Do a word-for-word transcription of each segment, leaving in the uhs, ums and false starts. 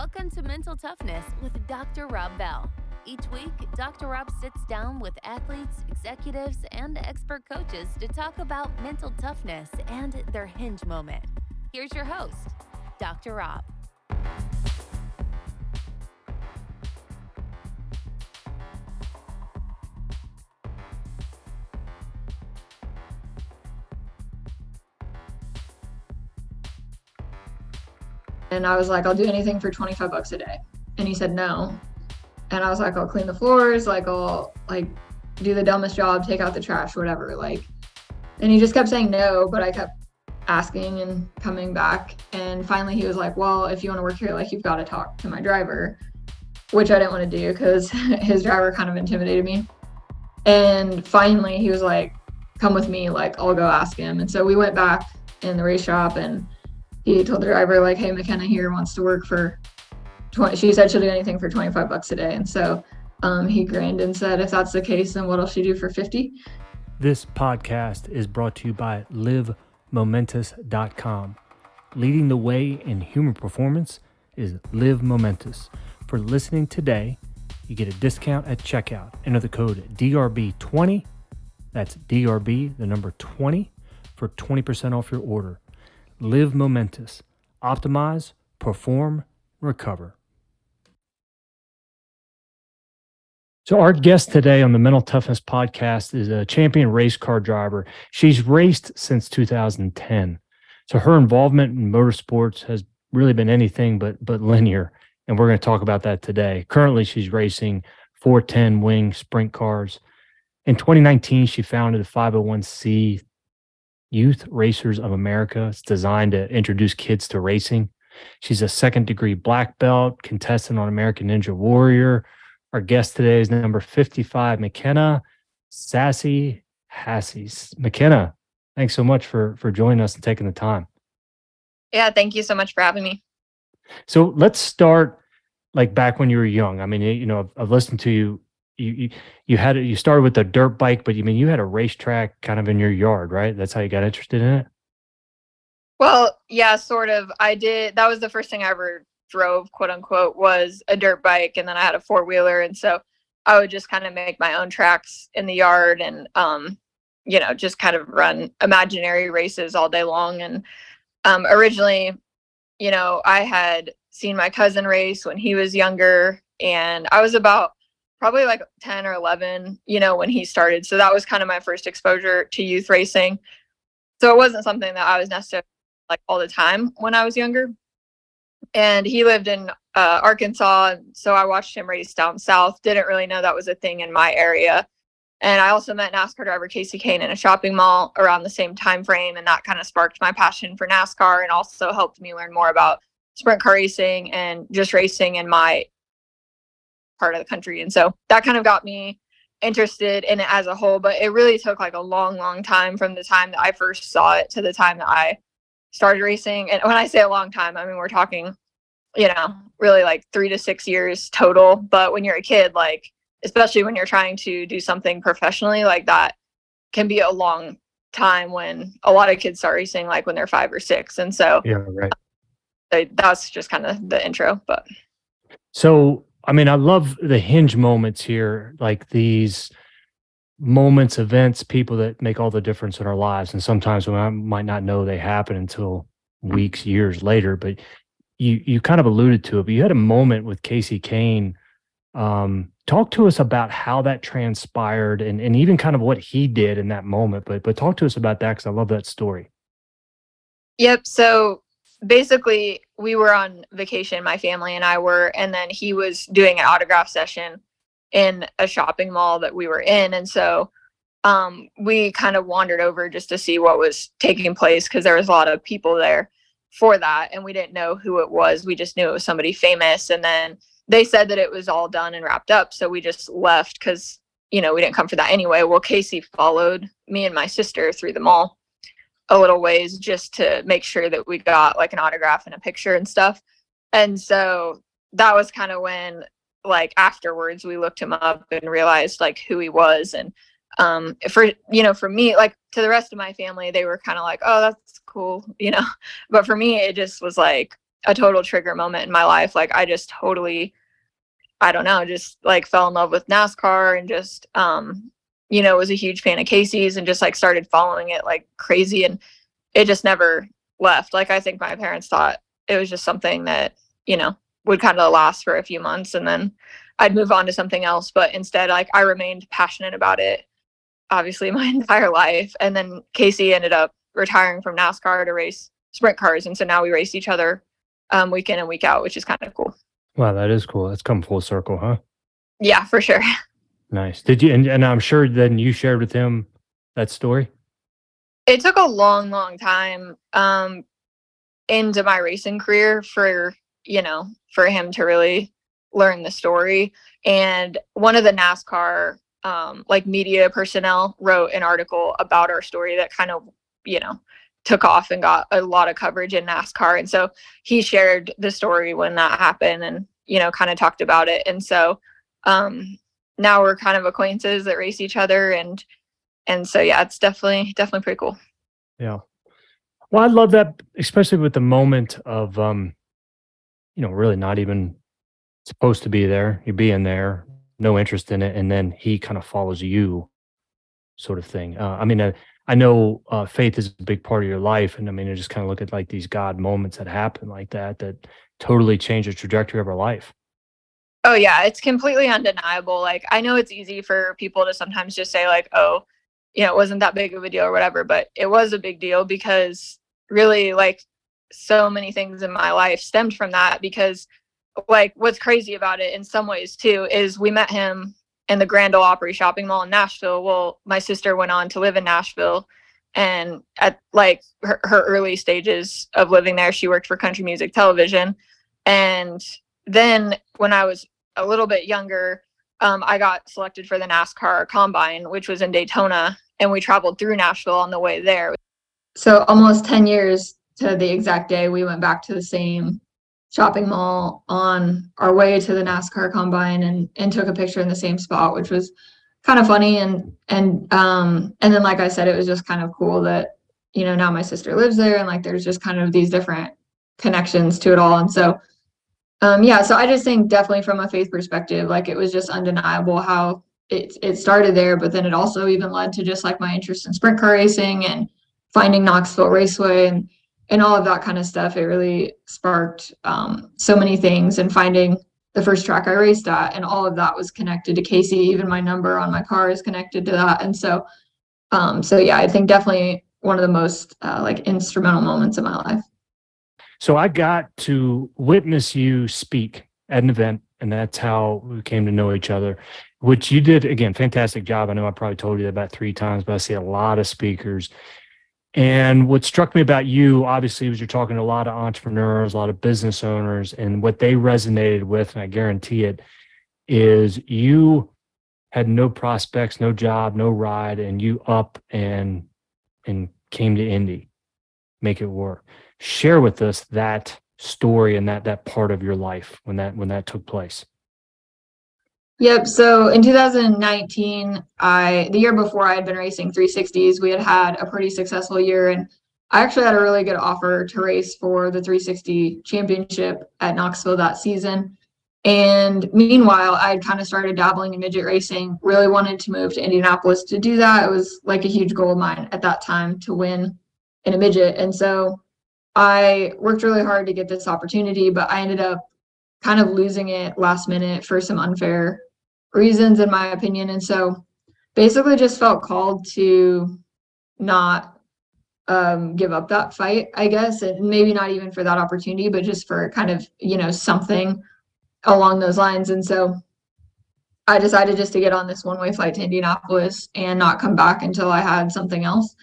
Welcome to Mental Toughness with Doctor Rob Bell. Each week, Doctor Rob sits down with athletes, executives, and expert coaches to talk about mental toughness and their hinge moment. Here's your host, Doctor Rob. And I was like, I'll do anything for twenty-five bucks a day. And he said no. And I was like, I'll clean the floors, like I'll like do the dumbest job, take out the trash, whatever. Like, and he just kept saying no, but I kept asking and coming back. And finally he was like, well, if you want to work here, like you've got to talk to my driver, which I didn't want to do because his driver kind of intimidated me. And finally he was like, come with me, like I'll go ask him. And so we went back in the race shop and he told the driver, like, hey, McKenna here wants to work for twenty. She said she'll do anything for twenty-five bucks a day. And so um, he grinned and said, if that's the case, then what'll she do for fifty? This podcast is brought to you by live momentous dot com. Leading the way in human performance is Live Momentous. For listening today, you get a discount at checkout. Enter the code D R B twenty. That's D R B, the number twenty, for twenty percent off your order. Live Momentous. Optimize, perform, recover. So our guest today on the Mental Toughness Podcast is a champion race car driver. She's raced since two thousand ten. So her involvement in motorsports has really been anything but, but linear. And we're going to talk about that today. Currently, she's racing four ten wing sprint cars. In twenty nineteen, she founded a five oh one c three Youth Racers of America. It's designed to introduce kids to racing. She's a second degree black belt, contestant on American Ninja Warrior. Our guest today is number fifty-five, McKenna Haase. McKenna, thanks so much for, for joining us and taking the time. Yeah, thank you so much for having me. So let's start like back when you were young. I mean, you know, I've, I've listened to you. You, you you had you started with a dirt bike, but you I mean you had a racetrack kind of in your yard, right? That's how you got interested in it? Well, yeah, sort of. I did. That was the first thing I ever drove, quote unquote, was a dirt bike, and then I had a four wheeler, and so I would just kind of make my own tracks in the yard, and um, you know, just kind of run imaginary races all day long. And um, originally, you know, I had seen my cousin race when he was younger, and I was about probably like ten or eleven, you know, when he started. So that was kind of my first exposure to youth racing. So it wasn't something that I was necessarily like all the time when I was younger. And he lived in uh, Arkansas. So I watched him race down south. Didn't really know that was a thing in my area. And I also met NASCAR driver Kasey Kahne in a shopping mall around the same time frame. And that kind of sparked my passion for NASCAR and also helped me learn more about sprint car racing and just racing in my part of the country. And so that kind of got me interested in it as a whole, but it really took like a long long time from the time that I first saw it to the time that I started racing. And when I say a long time, I mean we're talking, you know, really like three to six years total. But when you're a kid, like especially when you're trying to do something professionally, like that can be a long time when a lot of kids start racing like when they're five or six. And so yeah, right. um, that's just kind of the intro. But so I mean, I love the hinge moments here, like these moments, events, people that make all the difference in our lives. And sometimes we might not know they happen until weeks, years later, but you you kind of alluded to it, but you had a moment with Kasey Kahne. Um, talk to us about how that transpired and, and even kind of what he did in that moment, but, but talk to us about that because I love that story. Yep. So basically, we were on vacation, my family and I were, and then he was doing an autograph session in a shopping mall that we were in. And so um, we kind of wandered over just to see what was taking place because there was a lot of people there for that. And we didn't know who it was. We just knew it was somebody famous. And then they said that it was all done and wrapped up. So we just left because, you know, we didn't come for that anyway. Well, Kasey followed me and my sister through the mall a little ways just to make sure that we got like an autograph and a picture and stuff. And so that was kind of when like afterwards we looked him up and realized like who he was. And um for you know for me, like to the rest of my family, they were kind of like, oh, that's cool, you know, but for me it just was like a total trigger moment in my life. Like, I just totally, I don't know, just like fell in love with NASCAR and just, um, you know, was a huge fan of Kasey's and just like started following it like crazy. And it just never left. Like, I think my parents thought it was just something that, you know, would kind of last for a few months and then I'd move on to something else. But instead, like, I remained passionate about it, obviously, my entire life. And then Kasey ended up retiring from NASCAR to race sprint cars. And so now we race each other um, week in and week out, which is kind of cool. Wow, that is cool. That's come full circle, huh? Yeah, for sure. Nice. Did you, and, and I'm sure then you shared with him that story? It took a long, long time um, into my racing career for, you know, for him to really learn the story. And one of the NASCAR um, like media personnel wrote an article about our story that kind of, you know, took off and got a lot of coverage in NASCAR. And so he shared the story when that happened and, you know, kind of talked about it. And so um, now we're kind of acquaintances that race each other. And, and so, yeah, it's definitely, definitely pretty cool. Yeah. Well, I love that, especially with the moment of, um, you know, really not even supposed to be there. You're being there, no interest in it. And then he kind of follows you sort of thing. Uh, I mean, uh, I know uh, faith is a big part of your life. And I mean, I just kind of look at like these God moments that happen like that, that totally change the trajectory of our life. Oh yeah. It's completely undeniable. Like, I know it's easy for people to sometimes just say like, oh, you know, it wasn't that big of a deal or whatever, but it was a big deal because really like so many things in my life stemmed from that. Because like what's crazy about it in some ways too, is we met him in the Grand Ole Opry shopping mall in Nashville. Well, my sister went on to live in Nashville, and at like her, her early stages of living there, she worked for country music television. And then when I was a little bit younger, um, I got selected for the NASCAR Combine, which was in Daytona, and we traveled through Nashville on the way there. So almost ten years to the exact day, we went back to the same shopping mall on our way to the NASCAR Combine and, and took a picture in the same spot, which was kind of funny. And, and, um, and then, like I said, it was just kind of cool that, you know, now my sister lives there and like, there's just kind of these different connections to it all. And so, um, yeah, so I just think definitely from a faith perspective, like it was just undeniable how it, it started there, but then it also even led to just like my interest in sprint car racing and finding Knoxville Raceway and, and all of that kind of stuff. It really sparked um, so many things, and finding the first track I raced at and all of that was connected to Kasey. Even my number on my car is connected to that. And so, um, so yeah, I think definitely one of the most uh, like instrumental moments in my life. So I got to witness you speak at an event, and that's how we came to know each other, which you did, again, fantastic job. I know I probably told you that about three times, but I see a lot of speakers. And what struck me about you, obviously, was you're talking to a lot of entrepreneurs, a lot of business owners, and what they resonated with, and I guarantee it, is you had no prospects, no job, no ride, and you up and and came to Indy, make it work. Share with us that story and that that part of your life when that when that took place. Yep. So in two thousand nineteen, I the year before I had been racing three sixties, we had had a pretty successful year, and I actually had a really good offer to race for the three sixty championship at Knoxville that season. And meanwhile, I had kind of started dabbling in midget racing, really wanted to move to Indianapolis to do that. It was like a huge goal of mine at that time to win in a midget. And so I worked really hard to get this opportunity, but I ended up kind of losing it last minute for some unfair reasons, in my opinion. And so basically just felt called to not um, give up that fight, I guess, and maybe not even for that opportunity, but just for kind of, you know, something along those lines. And so I decided just to get on this one-way flight to Indianapolis and not come back until I had something else.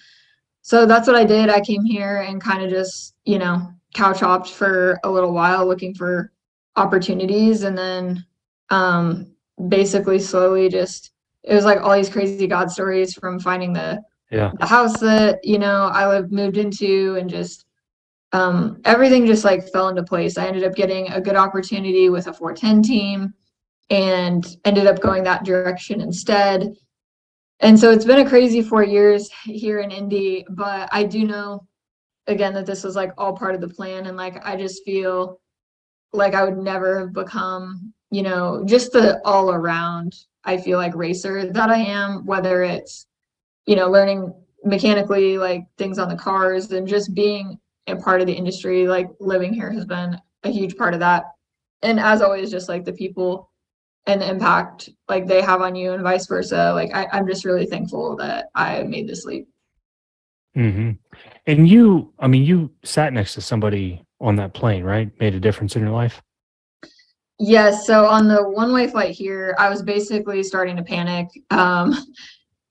So that's what I did. I came here and kind of just, you know, cow chopped for a little while looking for opportunities. And then um, basically slowly just, it was like all these crazy God stories from finding the, yeah. the house that, you know, I lived, moved into, and just um, everything just like fell into place. I ended up getting a good opportunity with a four ten team and ended up going that direction instead. And so it's been a crazy four years here in Indy, but I do know again, that this was like all part of the plan. And like, I just feel like I would never have become, you know, just the all around, I feel like racer that I am, whether it's, you know, learning mechanically, like things on the cars, and just being a part of the industry. Like living here has been a huge part of that. And as always, just like the people and the impact like they have on you and vice versa. Like I, I'm just really thankful that I made this leap. Mm-hmm. And you, I mean, you sat next to somebody on that plane, right? Made a difference in your life? Yes. Yeah, so on the one-way flight here, I was basically starting to panic um,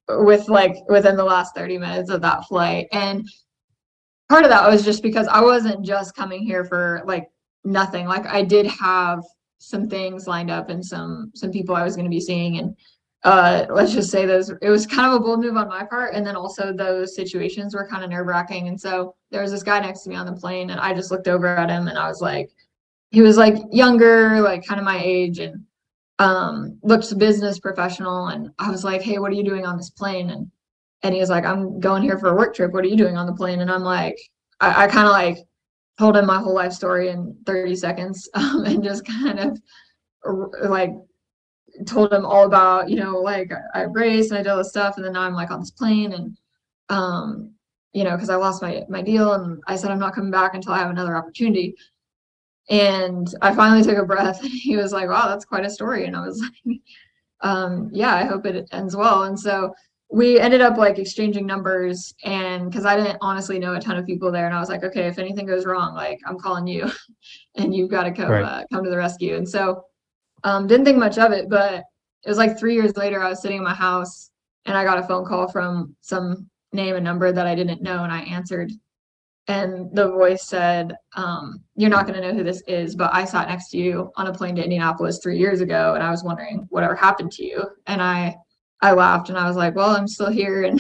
with like within the last thirty minutes of that flight. And part of that was just because I wasn't just coming here for like nothing. Like I did have some things lined up and some some people I was going to be seeing, and uh let's just say those it was kind of a bold move on my part, and then also those situations were kind of nerve-wracking. And so there was this guy next to me on the plane, and I just looked over at him, and I was like, he was like younger, like kind of my age, and um looked business professional, and I was like, hey, what are you doing on this plane? And and he was like, I'm going here for a work trip, what are you doing on the plane? And I'm like, I, I kind of like told him my whole life story in thirty seconds, um, and just kind of like told him all about, you know, like I raced and I did all this stuff, and then now I'm like on this plane, and um, you know, because I lost my my deal, and I said I'm not coming back until I have another opportunity. And I finally took a breath, and he was like, wow, that's quite a story. And I was like, um, yeah, I hope it ends well. And so we ended up like exchanging numbers, and because I didn't honestly know a ton of people there, and I was like, okay, if anything goes wrong, like I'm calling you and you've got to come right. uh, come to the rescue. And so um didn't think much of it, but it was like three years later, I was sitting in my house, and I got a phone call from some name and number that I didn't know, and I answered, and the voice said, um you're not going to know who this is, but I sat next to you on a plane to Indianapolis three years ago, and I was wondering whatever happened to you. And I I laughed, and I was like, well, I'm still here. And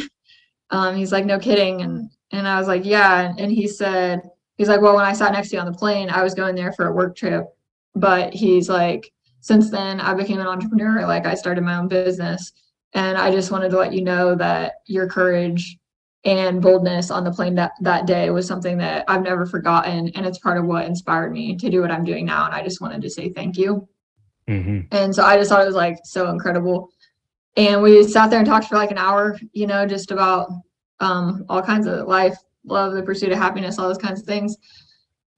um, he's like, no kidding. And and I was like, yeah. And, and he said, he's like, well, when I sat next to you on the plane, I was going there for a work trip. But he's like, since then, I became an entrepreneur. Like I started my own business. And I just wanted to let you know that your courage and boldness on the plane that, that day was something that I've never forgotten. And it's part of what inspired me to do what I'm doing now. And I just wanted to say thank you. Mm-hmm. And so I just thought it was like so incredible. And we sat there and talked for like an hour, you know, just about um, all kinds of life, love, the pursuit of happiness, all those kinds of things.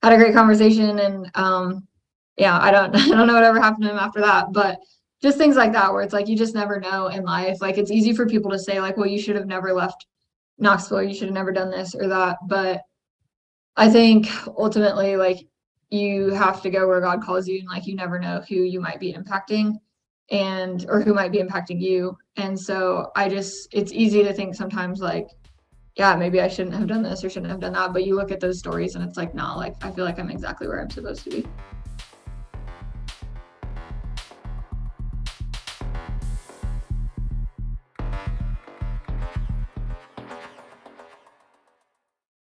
Had a great conversation, and um, yeah, I don't, I don't know whatever happened to him after that, but just things like that where it's like you just never know in life. Like it's easy for people to say like, well, you should have never left Knoxville, you should have never done this or that, but I think ultimately like you have to go where God calls you, and like you never know who you might be impacting. And or who might be impacting you. And so I just, it's easy to think sometimes like, yeah, maybe I shouldn't have done this or shouldn't have done that, but you look at those stories and it's like, nah, like I feel like I'm exactly where I'm supposed to be.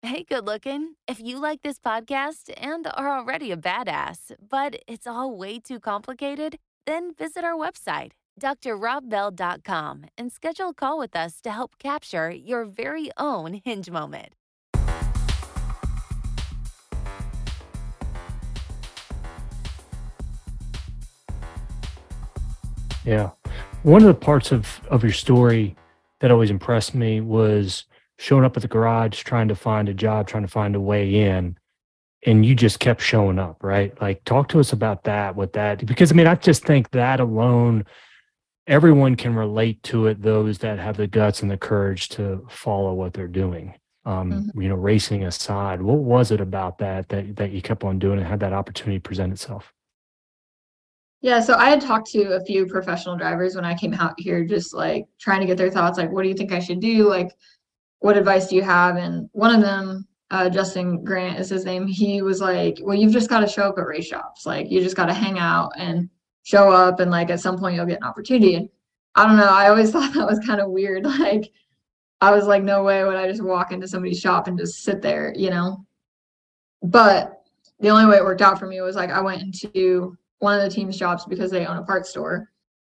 Hey, good looking. If you like this podcast and are already a badass, but it's all way too complicated, then visit our website, D R rob bell dot com, and schedule a call with us to help capture your very own Hinge moment. Yeah. One of the parts of, of your story that always impressed me was showing up at the garage, trying to find a job, trying to find a way in. And you just kept showing up, right? Like, talk to us about that, what that, because I mean, I just think that alone, everyone can relate to it, those that have the guts and the courage to follow what they're doing. Um, mm-hmm. You know, racing aside, what was it about that, that that you kept on doing and had that opportunity present itself? Yeah, so I had talked to a few professional drivers when I came out here, just like trying to get their thoughts, like, what do you think I should do? Like, what advice do you have? And one of them, Uh, Justin Grant is his name. He was like, well, you've just got to show up at race shops. Like, you just got to hang out and show up. And like, at some point you'll get an opportunity. And I don't know. I always thought that was kind of weird. Like, I was like, no way would I just walk into somebody's shop and just sit there, you know? But the only way it worked out for me was like, I went into one of the team's shops because they own a parts store.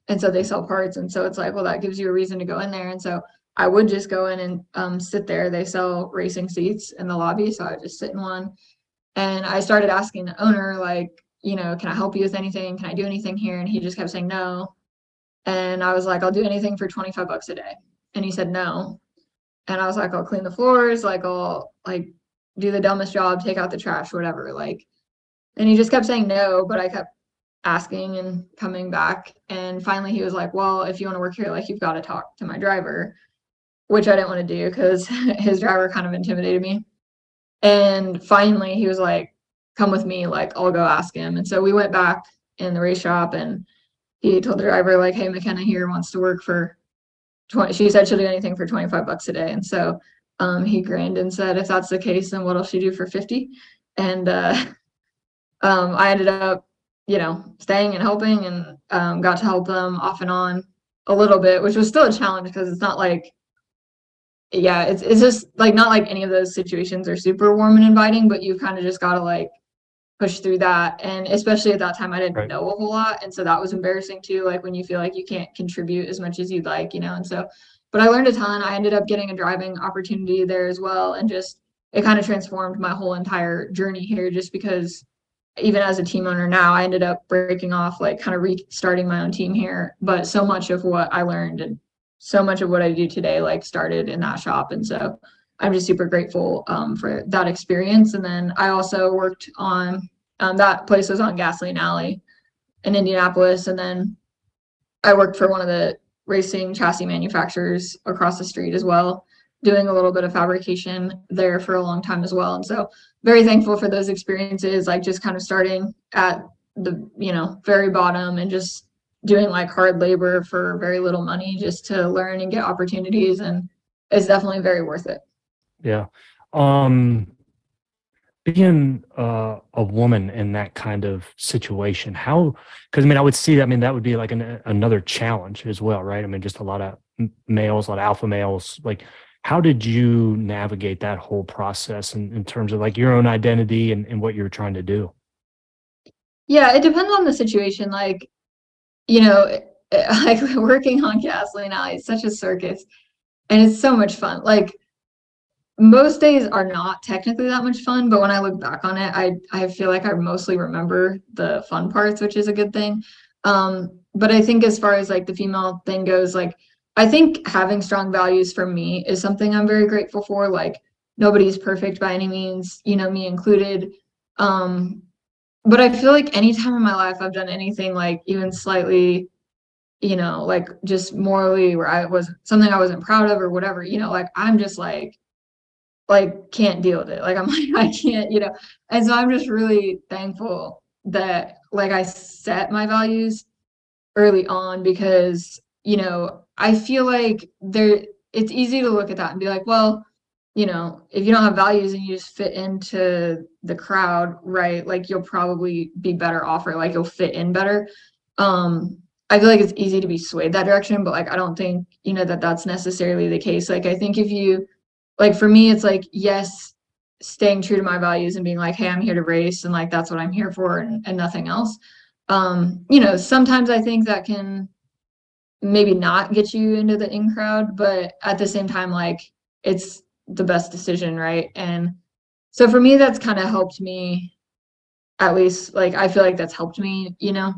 And so they sell parts. And so it's like, well, that gives you a reason to go in there. And so I would just go in and um, sit there. They sell racing seats in the lobby, so I would just sit in one. And I started asking the owner, like, you know, can I help you with anything? Can I do anything here? And he just kept saying no. And I was like, I'll do anything for twenty-five bucks a day. And he said no. And I was like, I'll clean the floors, like I'll like do the dumbest job, take out the trash, whatever. Like, and he just kept saying no, but I kept asking and coming back. And finally he was like, well, if you want to work here, like you've got to talk to my driver, which I didn't want to do because his driver kind of intimidated me. And finally he was like, come with me, like I'll go ask him. And so we went back in the race shop and he told the driver, like, hey, McKenna here wants to work for twenty, she said she'll do anything for twenty-five bucks a day. And so um, he grinned and said, if that's the case, then what'll she do for fifty? And uh, um, I ended up, you know, staying and helping, and um, got to help them off and on a little bit, which was still a challenge because it's not like, yeah, it's it's just like not like any of those situations are super warm and inviting, but you've kind of just got to like push through that. And especially at that time, I didn't right. know a whole lot. And so that was embarrassing too, like when you feel like you can't contribute as much as you'd like, you know. And so, but I learned a ton. I ended up getting a driving opportunity there as well. And just, it kind of transformed my whole entire journey here, just because even as a team owner now, I ended up breaking off, like kind of restarting my own team here. But so much of what I learned and so much of what I do today, like started in that shop. And so I'm just super grateful um, for that experience. And then I also worked on, um, that place was on Gasoline Alley in Indianapolis. And then I worked for one of the racing chassis manufacturers across the street as well, doing a little bit of fabrication there for a long time as well. And so very thankful for those experiences, like just kind of starting at the, you know, very bottom and just doing like hard labor for very little money just to learn and get opportunities. And it's definitely very worth it. Yeah. Um, being uh, a woman in that kind of situation, how, because I mean, I would see that, I mean, that would be like an, another challenge as well, right? I mean, just a lot of males, a lot of alpha males, like, how did you navigate that whole process in, in terms of like your own identity and, and what you're trying to do? Yeah, it depends on the situation. Like, you know, it, it, like working on Gasoline Alley is such a circus and it's so much fun. Like most days are not technically that much fun, but when I look back on it, I, I feel like I mostly remember the fun parts, which is a good thing. Um, but I think as far as like the female thing goes, like, I think having strong values for me is something I'm very grateful for. Like nobody's perfect by any means, you know, me included. Um, but I feel like any time in my life I've done anything like even slightly, you know, like just morally where I was something I wasn't proud of or whatever, you know, like I'm just like, like can't deal with it. Like I'm like, I can't, you know, and so I'm just really thankful that like I set my values early on because, you know, I feel like there it's easy to look at that and be like, well, you know, if you don't have values and you just fit into the crowd, right, like you'll probably be better off or like you'll fit in better. Um, I feel like it's easy to be swayed that direction, but like, I don't think, you know, that that's necessarily the case. Like, I think if you, like, for me, it's like, yes, staying true to my values and being like, hey, I'm here to race. And like, that's what I'm here for and, and nothing else. Um, you know, sometimes I think that can maybe not get you into the in crowd, but at the same time, like it's the best decision, right? And so for me, that's kind of helped me, at least like I feel like that's helped me, you know,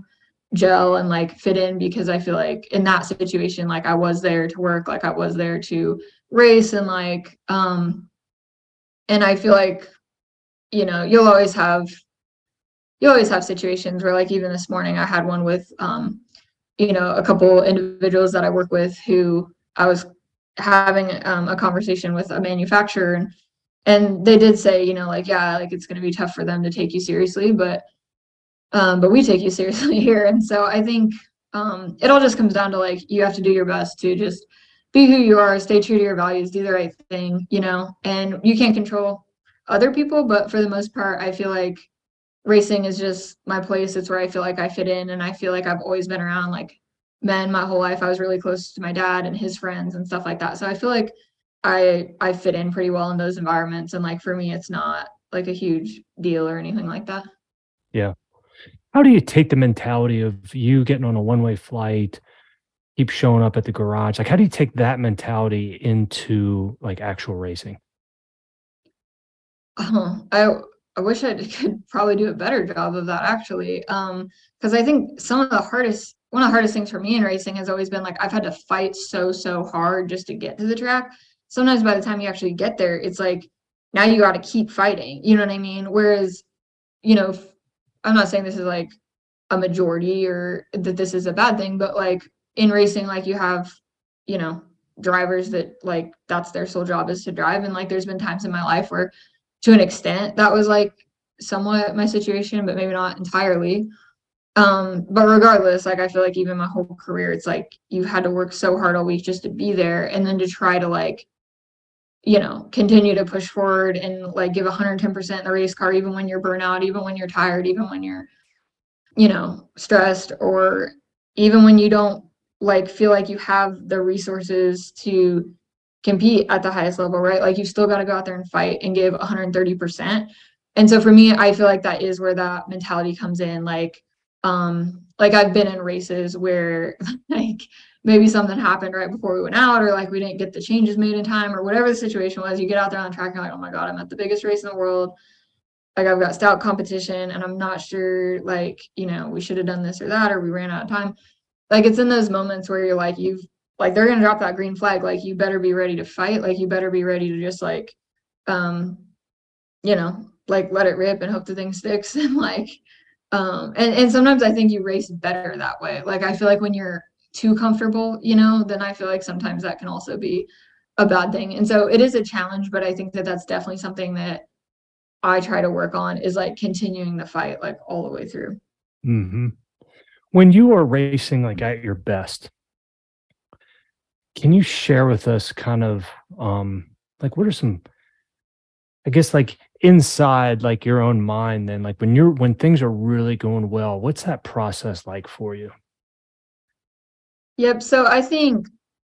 gel and like fit in, because I feel like in that situation, like I was there to work, like I was there to race, and like um and I feel like, you know, you'll always have you always have situations where, like, even this morning I had one with um you know, a couple individuals that I work with who I was having um, a conversation with a manufacturer, and, and they did say, you know, like, yeah, like it's going to be tough for them to take you seriously, but, um, but we take you seriously here. And so I think um, it all just comes down to like, you have to do your best to just be who you are, stay true to your values, do the right thing, you know, and you can't control other people, but for the most part, I feel like racing is just my place. It's where I feel like I fit in. And I feel like I've always been around like men my whole life. I was really close to my dad and his friends and stuff like that. So I feel like I I fit in pretty well in those environments. And like, for me, it's not like a huge deal or anything like that. Yeah. How do you take the mentality of you getting on a one-way flight, keep showing up at the garage. Like, how do you take that mentality into like actual racing? Uh-huh. I I wish I could probably do a better job of that, actually, um, because I think some of the hardest, one of the hardest things for me in racing has always been like I've had to fight so, so hard just to get to the track. Sometimes by the time you actually get there, it's like now you got to keep fighting. You know what I mean? Whereas, you know, I'm not saying this is like a majority or that this is a bad thing, but like in racing, like you have, you know, drivers that like that's their sole job is to drive. And like there's been times in my life where, to an extent, that was like somewhat my situation, but maybe not entirely. Um, but regardless, like I feel like even my whole career, it's like you had to work so hard all week just to be there, and then to try to like, you know, continue to push forward and like give one hundred ten percent in the race car, even when you're burnt out, even when you're tired, even when you're, you know, stressed, or even when you don't like feel like you have the resources to compete at the highest level, right? Like you've still got to go out there and fight and give one hundred thirty percent. And so for me, I feel like that is where that mentality comes in. Like, um, like I've been in races where like maybe something happened right before we went out, or like we didn't get the changes made in time, or whatever the situation was. You get out there on the track and you're like, oh my God, I'm at the biggest race in the world. Like I've got stout competition and I'm not sure, like, you know, we should have done this or that, or we ran out of time. Like it's in those moments where you're like, you've, like they're going to drop that green flag. Like you better be ready to fight. Like you better be ready to just like, um, you know, like let it rip and hope the thing sticks. And like, um, and, and sometimes I think you race better that way. Like, I feel like when you're too comfortable, you know, then I feel like sometimes that can also be a bad thing. And so it is a challenge, but I think that that's definitely something that I try to work on, is like continuing the fight, like all the way through. Mm-hmm. When you are racing, like at your best, can you share with us kind of um, like what are some, I guess, like inside like your own mind then, like when you're, when things are really going well, what's that process like for you? Yep. So I think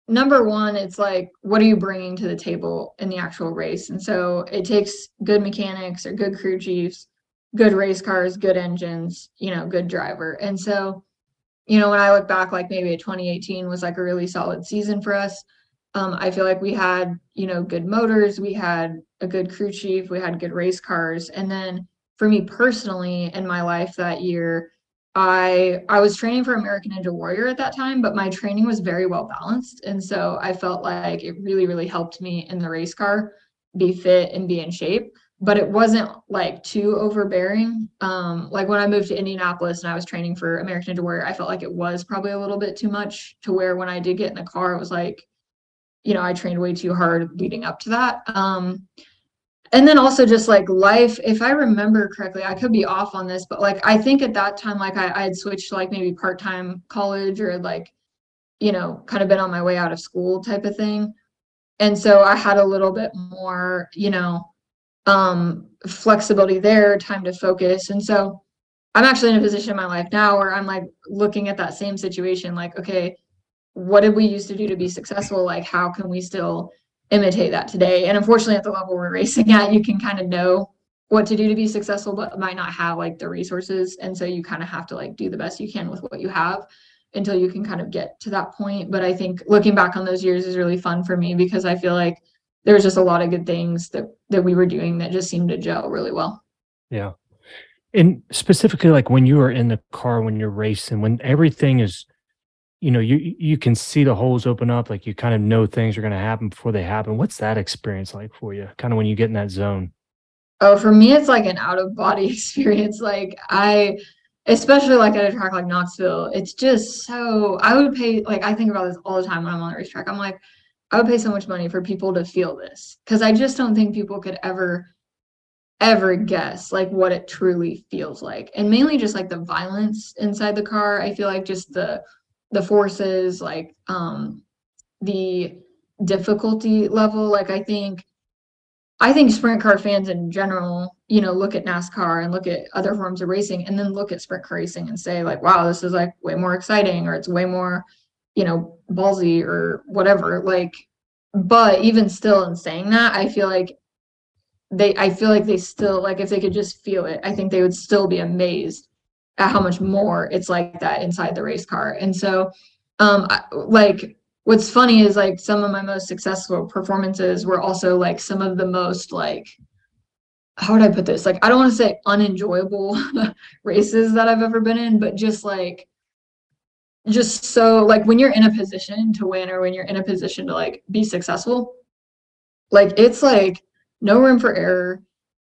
number one, it's like, what are you bringing to the table in the actual race? And so it takes good mechanics or good crew chiefs, good race cars, good engines, you know, good driver. And so, you know, when I look back, like maybe twenty eighteen was like a really solid season for us. Um, I feel like we had, you know, good motors, we had a good crew chief, we had good race cars. And then for me personally in my life that year, I I was training for American Ninja Warrior at that time, but my training was very well balanced. And so I felt like it really, really helped me in the race car be fit and be in shape. But it wasn't like too overbearing. Um, like when I moved to Indianapolis and I was training for American Ninja Warrior, I felt like it was probably a little bit too much, to where when I did get in the car, it was like, you know, I trained way too hard leading up to that. Um, and then also just like life, if I remember correctly, I could be off on this, but like, I think at that time, like I, I had switched to like maybe part-time college, or like, you know, kind of been on my way out of school type of thing. And so I had a little bit more, you know, um, flexibility there, time to focus. And so I'm actually in a position in my life now where I'm like looking at that same situation, like, okay, what did we used to do to be successful? Like, how can we still imitate that today? And unfortunately at the level we're racing at, you can kind of know what to do to be successful, but might not have like the resources. And so you kind of have to like do the best you can with what you have until you can kind of get to that point. But I think looking back on those years is really fun for me, because I feel like there was just a lot of good things that, that we were doing that just seemed to gel really well. Yeah. And specifically like when you are in the car, when you're racing, when everything is, you know, you, you can see the holes open up, like you kind of know things are going to happen before they happen. What's that experience like for you? Kind of when you get in that zone? Oh, for me, it's like an out of body experience. Like I, especially like at a track like Knoxville, it's just so, I would pay, like, I think about this all the time when I'm on the racetrack. I'm like, I would pay so much money for people to feel this, because I just don't think people could ever, ever guess like what it truly feels like. And mainly just like the violence inside the car. I feel like just the, the forces, like um, the difficulty level. Like I think, I think sprint car fans in general, you know, look at NASCAR and look at other forms of racing, and then look at sprint car racing and say like, wow, this is like way more exciting, or it's way more, you know, ballsy or whatever. Like, but even still in saying that, I feel like they, I feel like they still, like if they could just feel it, I think they would still be amazed at how much more it's like that inside the race car. And so um, I, like what's funny is like some of my most successful performances were also like some of the most like, how would I put this? Like, I don't want to say unenjoyable races that I've ever been in, but just like, just so like when you're in a position to win or when you're in a position to like be successful, like it's like no room for error,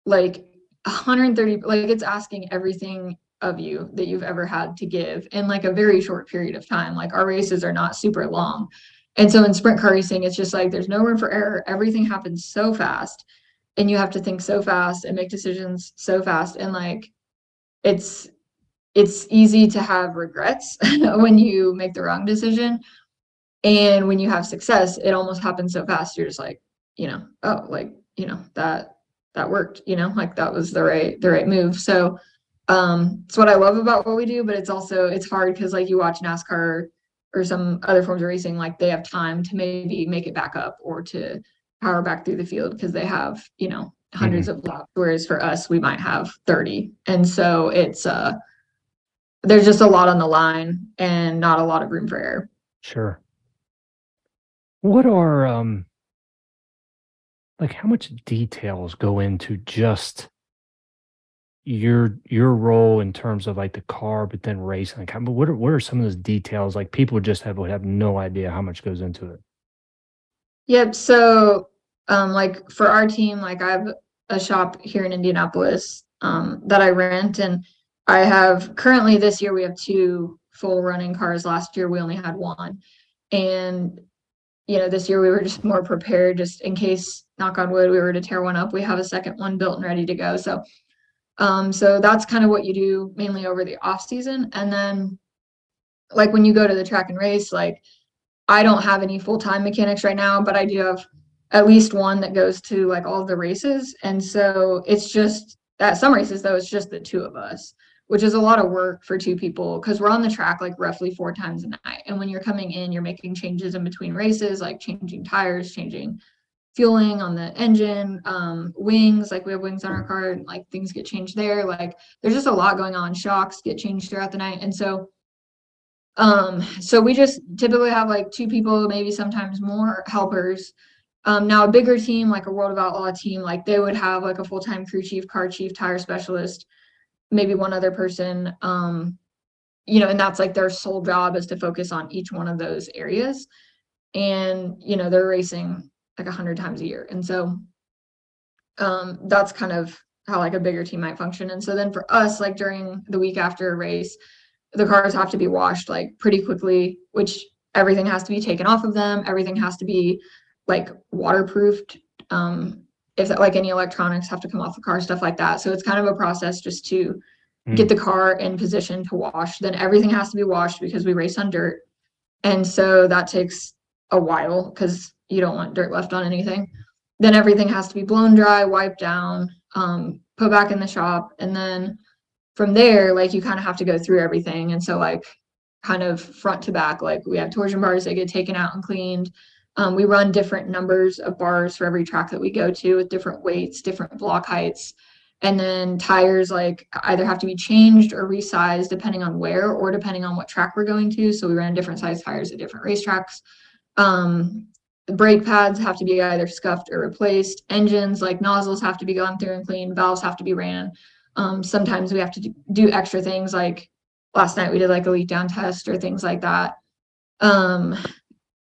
like one hundred thirty, like it's asking everything of you that you've ever had to give in like a very short period of time. Like our races are not super long. And so in sprint car racing, it's just like, there's no room for error. Everything happens so fast and you have to think so fast and make decisions so fast. And like, it's, it's easy to have regrets when you make the wrong decision. And when you have success, it almost happens so fast. You're just like, you know, oh, like, you know, that, that worked, you know, like that was the right, the right move. So, um, it's what I love about what we do, but it's also, it's hard because like you watch NASCAR or some other forms of racing, like they have time to maybe make it back up or to power back through the field because they have, you know, hundreds mm-hmm. of laps, whereas for us, we might have thirty. And so it's, uh, there's just a lot on the line and not a lot of room for error. Sure. What are, um, like how much details go into just your, your role in terms of like the car, but then racing? Like how, what are, what are some of those details? Like people just have, would have no idea how much goes into it. Yep. So, um, like for our team, like I have a shop here in Indianapolis, um, that I rent, and I have currently this year, we have two full running cars. Last year, we only had one. And, you know, this year we were just more prepared just in case, knock on wood, we were to tear one up. We have a second one built and ready to go. So, um, so that's kind of what you do mainly over the off season. And then like when you go to the track and race, like I don't have any full-time mechanics right now, but I do have at least one that goes to like all the races. And so it's just at some races though, it's just the two of us, which is a lot of work for two people because we're on the track like roughly four times a night. And when you're coming in, you're making changes in between races, like changing tires, changing fueling on the engine, um, wings, like we have wings on our car and like things get changed there. Like there's just a lot going on. Shocks get changed throughout the night. And so, um, so we just typically have like two people, maybe sometimes more helpers. Um, now a bigger team, like a World of Outlaw team, like they would have like a full-time crew chief, car chief, tire specialist, maybe one other person, um, you know, and that's like their sole job is to focus on each one of those areas. And, you know, they're racing like a hundred times a year. And so um, that's kind of how like a bigger team might function. And so then for us, like during the week after a race, the cars have to be washed like pretty quickly, which everything has to be taken off of them. Everything has to be like waterproofed. Um, if that, like any electronics have to come off the car, stuff like that. So it's kind of a process just to mm. get the car in position to wash. Then everything has to be washed because we race on dirt. And so that takes a while because you don't want dirt left on anything. Then everything has to be blown dry, wiped down, um, put back in the shop. And then from there, like you kind of have to go through everything. And so like kind of front to back, like we have torsion bars that get taken out and cleaned. Um, we run different numbers of bars for every track that we go to with different weights, different block heights, and then tires like either have to be changed or resized depending on where or depending on what track we're going to. So we run different size tires at different racetracks. Um, brake pads have to be either scuffed or replaced. Engines like nozzles have to be gone through and cleaned. Valves have to be ran. Um, sometimes we have to do extra things like last night we did like a leak down test or things like that. Um,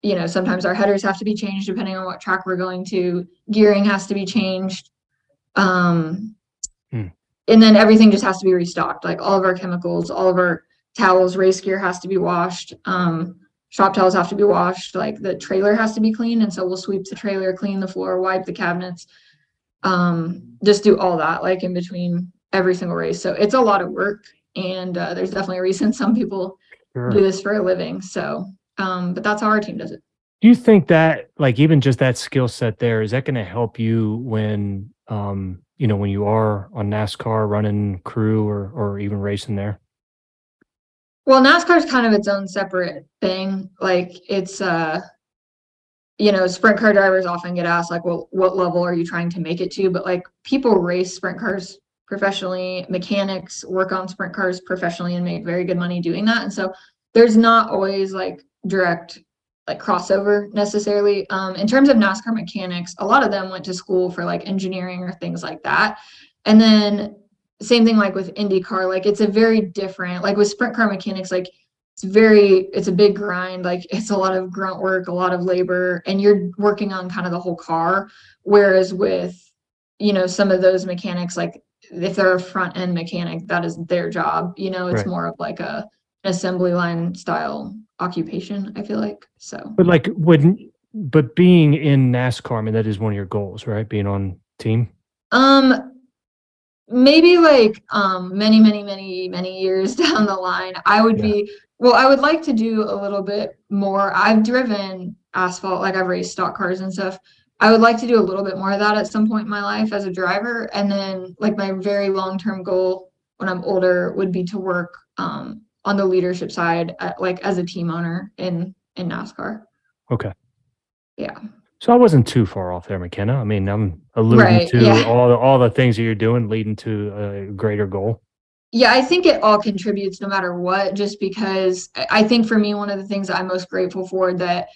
You know, sometimes our headers have to be changed depending on what track we're going to. Gearing has to be changed. Um, hmm. And then everything just has to be restocked. Like all of our chemicals, all of our towels, race gear has to be washed. Um, shop towels have to be washed. Like the trailer has to be cleaned. And so we'll sweep the trailer, clean the floor, wipe the cabinets. Um, just do all that like in between every single race. So it's a lot of work. And uh, there's definitely a reason some people sure. do this for a living. So. Um, but that's how our team does it. Do you think that like even just that skill set there, is that going to help you when, um, you know, when you are on NASCAR running crew or, or even racing there? Well, NASCAR is kind of its own separate thing. Like it's, uh, you know, sprint car drivers often get asked like, well, what level are you trying to make it to? But like people race sprint cars professionally, mechanics work on sprint cars professionally and make very good money doing that. And so there's not always like direct like crossover necessarily. Um, in terms of NASCAR mechanics, a lot of them went to school for like engineering or things like that. And then same thing like with IndyCar, like it's a very different, like with sprint car mechanics, like it's very, it's a big grind. Like it's a lot of grunt work, a lot of labor, and you're working on kind of the whole car. Whereas with, you know, some of those mechanics, like if they're a front end mechanic, that is their job, you know, it's right. more of like a an assembly line style occupation, I feel like. So, but like, wouldn't, but being in NASCAR, I mean, that is one of your goals, right? Being on team? Um, maybe like, um, many, many, many, many years down the line, I would yeah. be, well, I would like to do a little bit more. I've driven asphalt, like I've raced stock cars and stuff. I would like to do a little bit more of that at some point in my life as a driver. And then like my very long-term goal when I'm older would be to work, um, on the leadership side, at, like as a team owner in, in NASCAR. Okay. Yeah. So I wasn't too far off there, McKenna. I mean, I'm alluding right, to yeah. all the, all the things that you're doing leading to a greater goal. Yeah, I think it all contributes no matter what, just because I think for me, one of the things that I'm most grateful for that,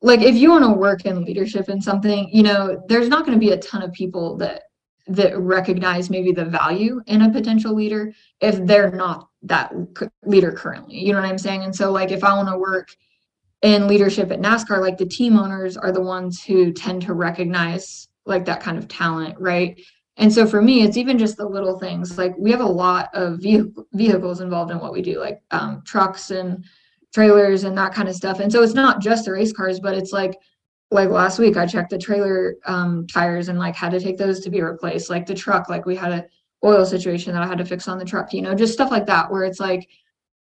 like if you want to work in leadership in something, you know, there's not going to be a ton of people that that recognize maybe the value in a potential leader if they're not that leader currently, you know what I'm saying? And so like, if I want to work in leadership at NASCAR, like the team owners are the ones who tend to recognize like that kind of talent. Right. And so for me, it's even just the little things. Like we have a lot of vehicle, vehicles involved in what we do, like um, trucks and trailers and that kind of stuff. And so it's not just the race cars, but it's like, like last week I checked the trailer um, tires and like had to take those to be replaced. Like the truck, like we had a oil situation that I had to fix on the truck, you know, just stuff like that, where it's like,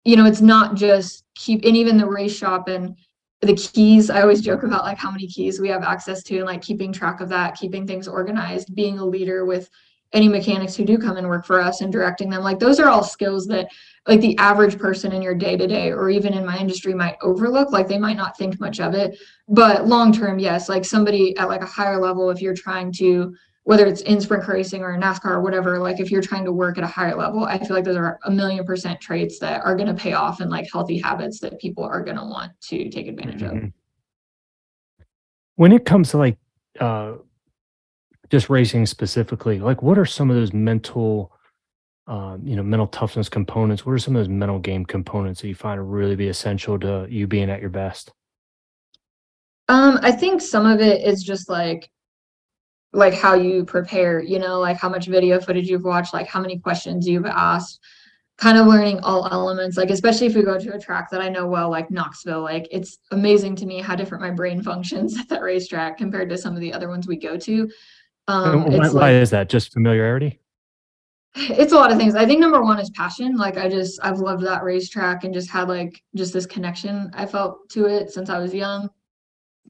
you know, it's not just keep, and even the race shop and the keys, I always joke about like how many keys we have access to and like keeping track of that, keeping things organized, being a leader with any mechanics who do come and work for us and directing them. Like those are all skills that like the average person in your day to day, or even in my industry might overlook, like they might not think much of it, but long-term, yes, like somebody at like a higher level, if you're trying to, whether it's in sprint car racing or in NASCAR or whatever, like if you're trying to work at a higher level, I feel like those are a million percent traits that are going to pay off and like healthy habits that people are going to want to take advantage mm-hmm. of. When it comes to like, uh, just racing specifically, like what are some of those mental, uh, you know, mental toughness components? What are some of those mental game components that you find really be essential to you being at your best? Um, I think some of it is just like, like how you prepare, you know, like how much video footage you've watched, like how many questions you've asked, kind of learning all elements, like especially if we go to a track that I know well, like Knoxville, like it's amazing to me how different my brain functions at that racetrack compared to some of the other ones we go to. Um, why, it's like, why is that? Just familiarity? It's a lot of things. I think number one is passion. Like I just, I've loved that racetrack and just had like just this connection I felt to it since I was young.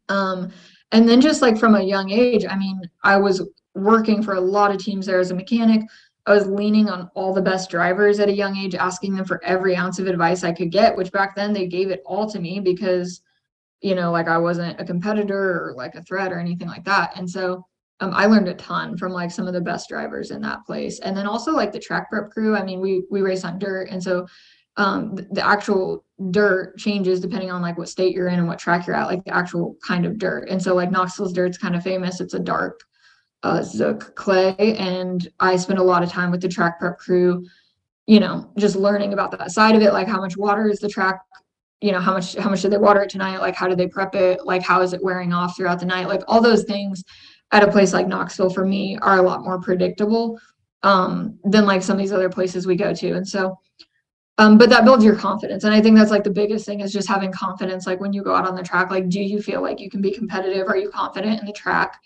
Um, And then just like from a young age, I mean, I was working for a lot of teams there as a mechanic. I was leaning on all the best drivers at a young age, asking them for every ounce of advice I could get, which back then they gave it all to me because, you know, like I wasn't a competitor or like a threat or anything like that. And so um, I learned a ton from like some of the best drivers in that place. And then also like the track prep crew. I mean, we we race on dirt. And so um, the, the actual dirt changes depending on like what state you're in and what track you're at, like the actual kind of dirt. And so like Knoxville's dirt's kind of famous. It's a dark uh Zook clay, and I spent a lot of time with the track prep crew, you know, just learning about that side of it, like how much water is the track, you know, how much how much did they water it tonight, like how did they prep it, like how is it wearing off throughout the night, like all those things at a place like Knoxville for me are a lot more predictable um than like some of these other places we go to. And so Um, but that builds your confidence. And I think that's like the biggest thing is just having confidence. Like when you go out on the track, like, do you feel like you can be competitive? Are you confident in the track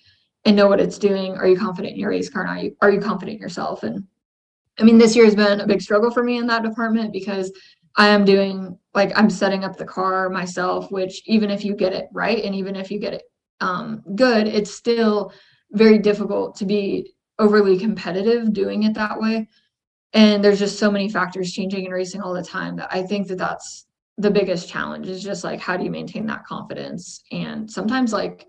and know what it's doing? Are you confident in your race car? And are you, are you confident in yourself? And I mean, this year has been a big struggle for me in that department because I am doing, like I'm setting up the car myself, which even if you get it right, and even if you get it um, good, it's still very difficult to be overly competitive doing it that way. And there's just so many factors changing and racing all the time that I think that that's the biggest challenge is just like, how do you maintain that confidence? And sometimes like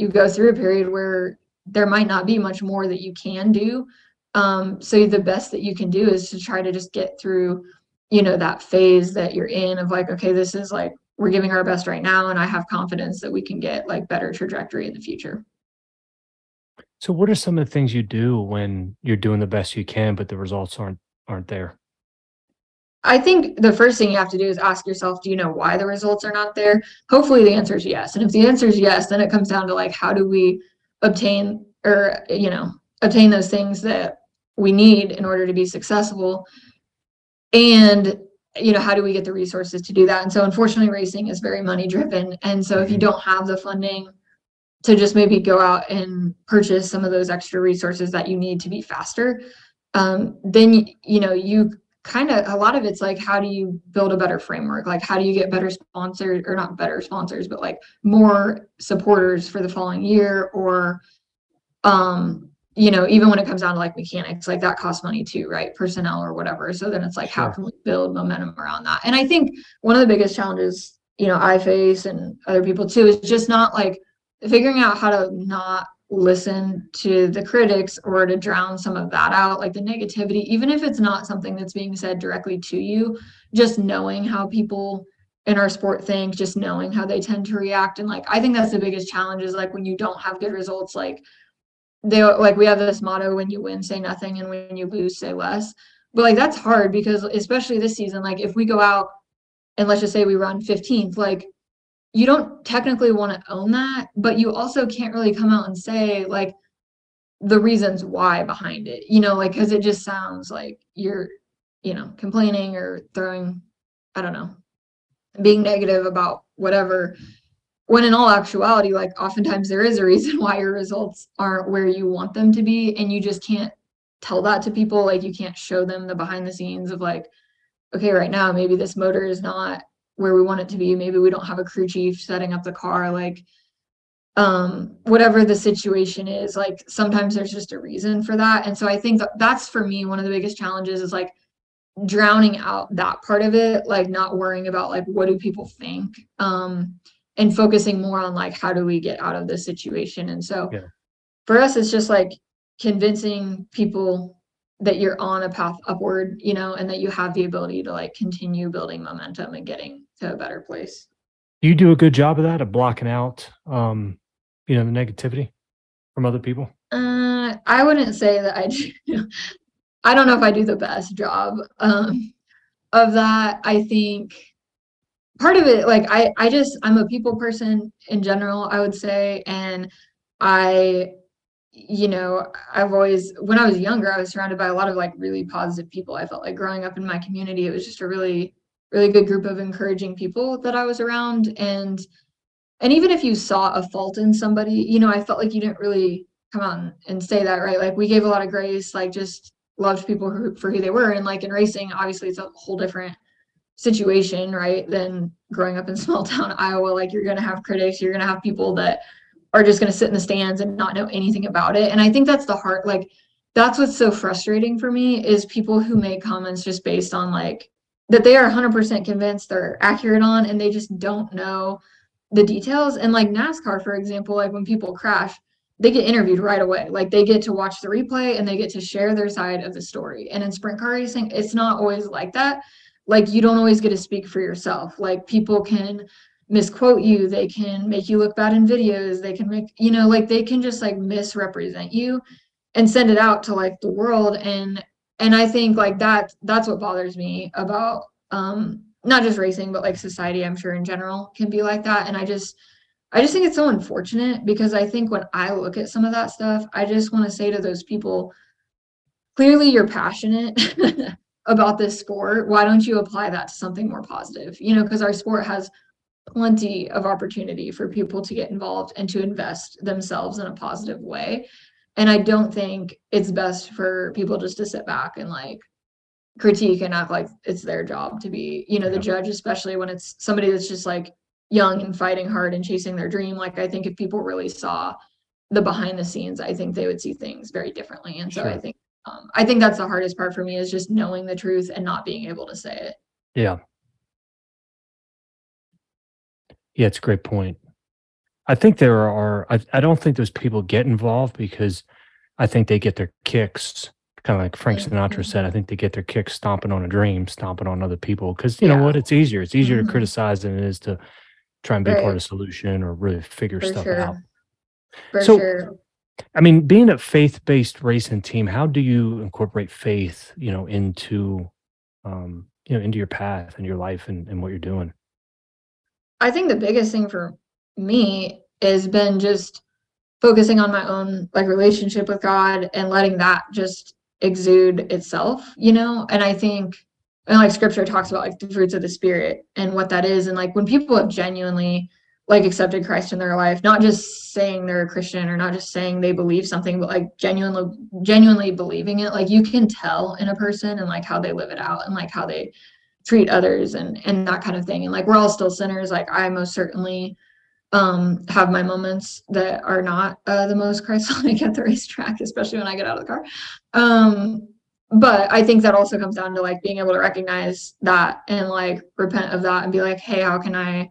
you go through a period where there might not be much more that you can do. Um, so the best that you can do is to try to just get through you know, that phase that you're in of like, okay, this is like, we're giving our best right now, and I have confidence that we can get like better trajectory in the future. So what are some of the things you do when you're doing the best you can, but the results aren't aren't there? I think the first thing you have to do is ask yourself, do you know why the results are not there? Hopefully the answer is yes. And if the answer is yes, then it comes down to like, how do we obtain or, you know, obtain those things that we need in order to be successful? And, you know, how do we get the resources to do that? And so unfortunately, racing is very money driven. And so if you don't have the funding to just maybe go out and purchase some of those extra resources that you need to be faster, um, then, you know, you kind of, a lot of it's like, how do you build a better framework? Like, how do you get better sponsors, or not better sponsors, but like more supporters for the following year? Or, um, you know, even when it comes down to like mechanics, like that costs money too, right? Personnel or whatever. So then it's like, sure, how can we build momentum around that? And I think one of the biggest challenges, you know, I face and other people too, is just not like figuring out how to not listen to the critics or to drown some of that out, like the negativity, even if it's not something that's being said directly to you, just knowing how people in our sport think, just knowing how they tend to react. And like, I think that's the biggest challenge is like when you don't have good results, like they, like we have this motto, when you win, say nothing, and when you lose, say less. But like, that's hard because especially this season, like if we go out and let's just say we run fifteenth, like you don't technically want to own that, but you also can't really come out and say like the reasons why behind it, you know, like, cause it just sounds like you're, you know, complaining or throwing, I don't know, being negative about whatever, when in all actuality, like oftentimes there is a reason why your results aren't where you want them to be. And you just can't tell that to people. Like you can't show them the behind the scenes of like, okay, right now, maybe this motor is not where we want it to be. Maybe we don't have a crew chief setting up the car, like um, whatever the situation is, like sometimes there's just a reason for that. And so I think that that's for me, one of the biggest challenges is like drowning out that part of it, like not worrying about like, what do people think? Um, and focusing more on like, how do we get out of this situation? And so yeah. for us, it's just like convincing people that you're on a path upward, you know, and that you have the ability to like continue building momentum and getting to a better place. You do a good job of that, of blocking out, um, you know, the negativity from other people. Uh, I wouldn't say that I do. I don't know if I do the best job um, of that. I think part of it, like I, I just, I'm a people person in general, I would say. And I, you know, I've always, when I was younger, I was surrounded by a lot of like really positive people. I felt like growing up in my community, it was just a really, really good group of encouraging people that I was around. And, and even if you saw a fault in somebody, you know, I felt like you didn't really come out and, and say that, right? Like we gave a lot of grace, like just loved people who, for who they were. And like in racing, obviously it's a whole different situation, right? Than growing up in small town Iowa, like you're going to have critics, you're going to have people that are just going to sit in the stands and not know anything about it. And I think that's the heart, like that's what's so frustrating for me is people who make comments just based on like that they are one hundred percent convinced they're accurate on, and they just don't know the details. And like NASCAR, for example, like when people crash, they get interviewed right away. Like they get to watch the replay and they get to share their side of the story. And in sprint car racing, it's not always like that. Like you don't always get to speak for yourself. Like people can misquote you, they can make you look bad in videos, they can make, you know, like they can just like misrepresent you and send it out to like the world. And and I think like that that's what bothers me about um not just racing, but like society, I'm sure in general can be like that. And I just I just think it's so unfortunate, because I think when I look at some of that stuff, I just want to say to those people, clearly you're passionate about this sport. Why don't you apply that to something more positive? You know, because our sport has plenty of opportunity for people to get involved and to invest themselves in a positive way. And I don't think it's best for people just to sit back and like critique and act like it's their job to be, you know, the judge, especially when it's somebody that's just like young and fighting hard and chasing their dream. Like, I think if people really saw the behind the scenes, I think they would see things very differently. And so sure. I think, um, I think that's the hardest part for me, is just knowing the truth and not being able to say it. Yeah. Yeah, it's a great point. I think there are, I, I don't think those people get involved because I think they get their kicks kind of like Frank Sinatra said, I think they get their kick stomping on a dream, stomping on other people. Because you yeah. know what? It's easier. It's easier mm-hmm. to criticize than it is to try and be right. part of the solution or really figure For stuff sure. out. For so, sure. I mean, being a faith-based racing team, how do you incorporate faith, you know, into, um, you know, into your path and your life and, and what you're doing? I think the biggest thing for me has been just focusing on my own like relationship with God and letting that just exude itself, you know? And I think, and like scripture talks about like the fruits of the spirit and what that is. And like when people have genuinely like accepted Christ in their life, not just saying they're a Christian or not just saying they believe something, but like genuinely, genuinely believing it, like you can tell in a person and like how they live it out and like how they treat others and, and that kind of thing. And like, we're all still sinners. Like I most certainly um, have my moments that are not uh, the most Christ-like at the racetrack, especially when I get out of the car. Um, but I think that also comes down to like being able to recognize that and like repent of that and be like, hey, how can I,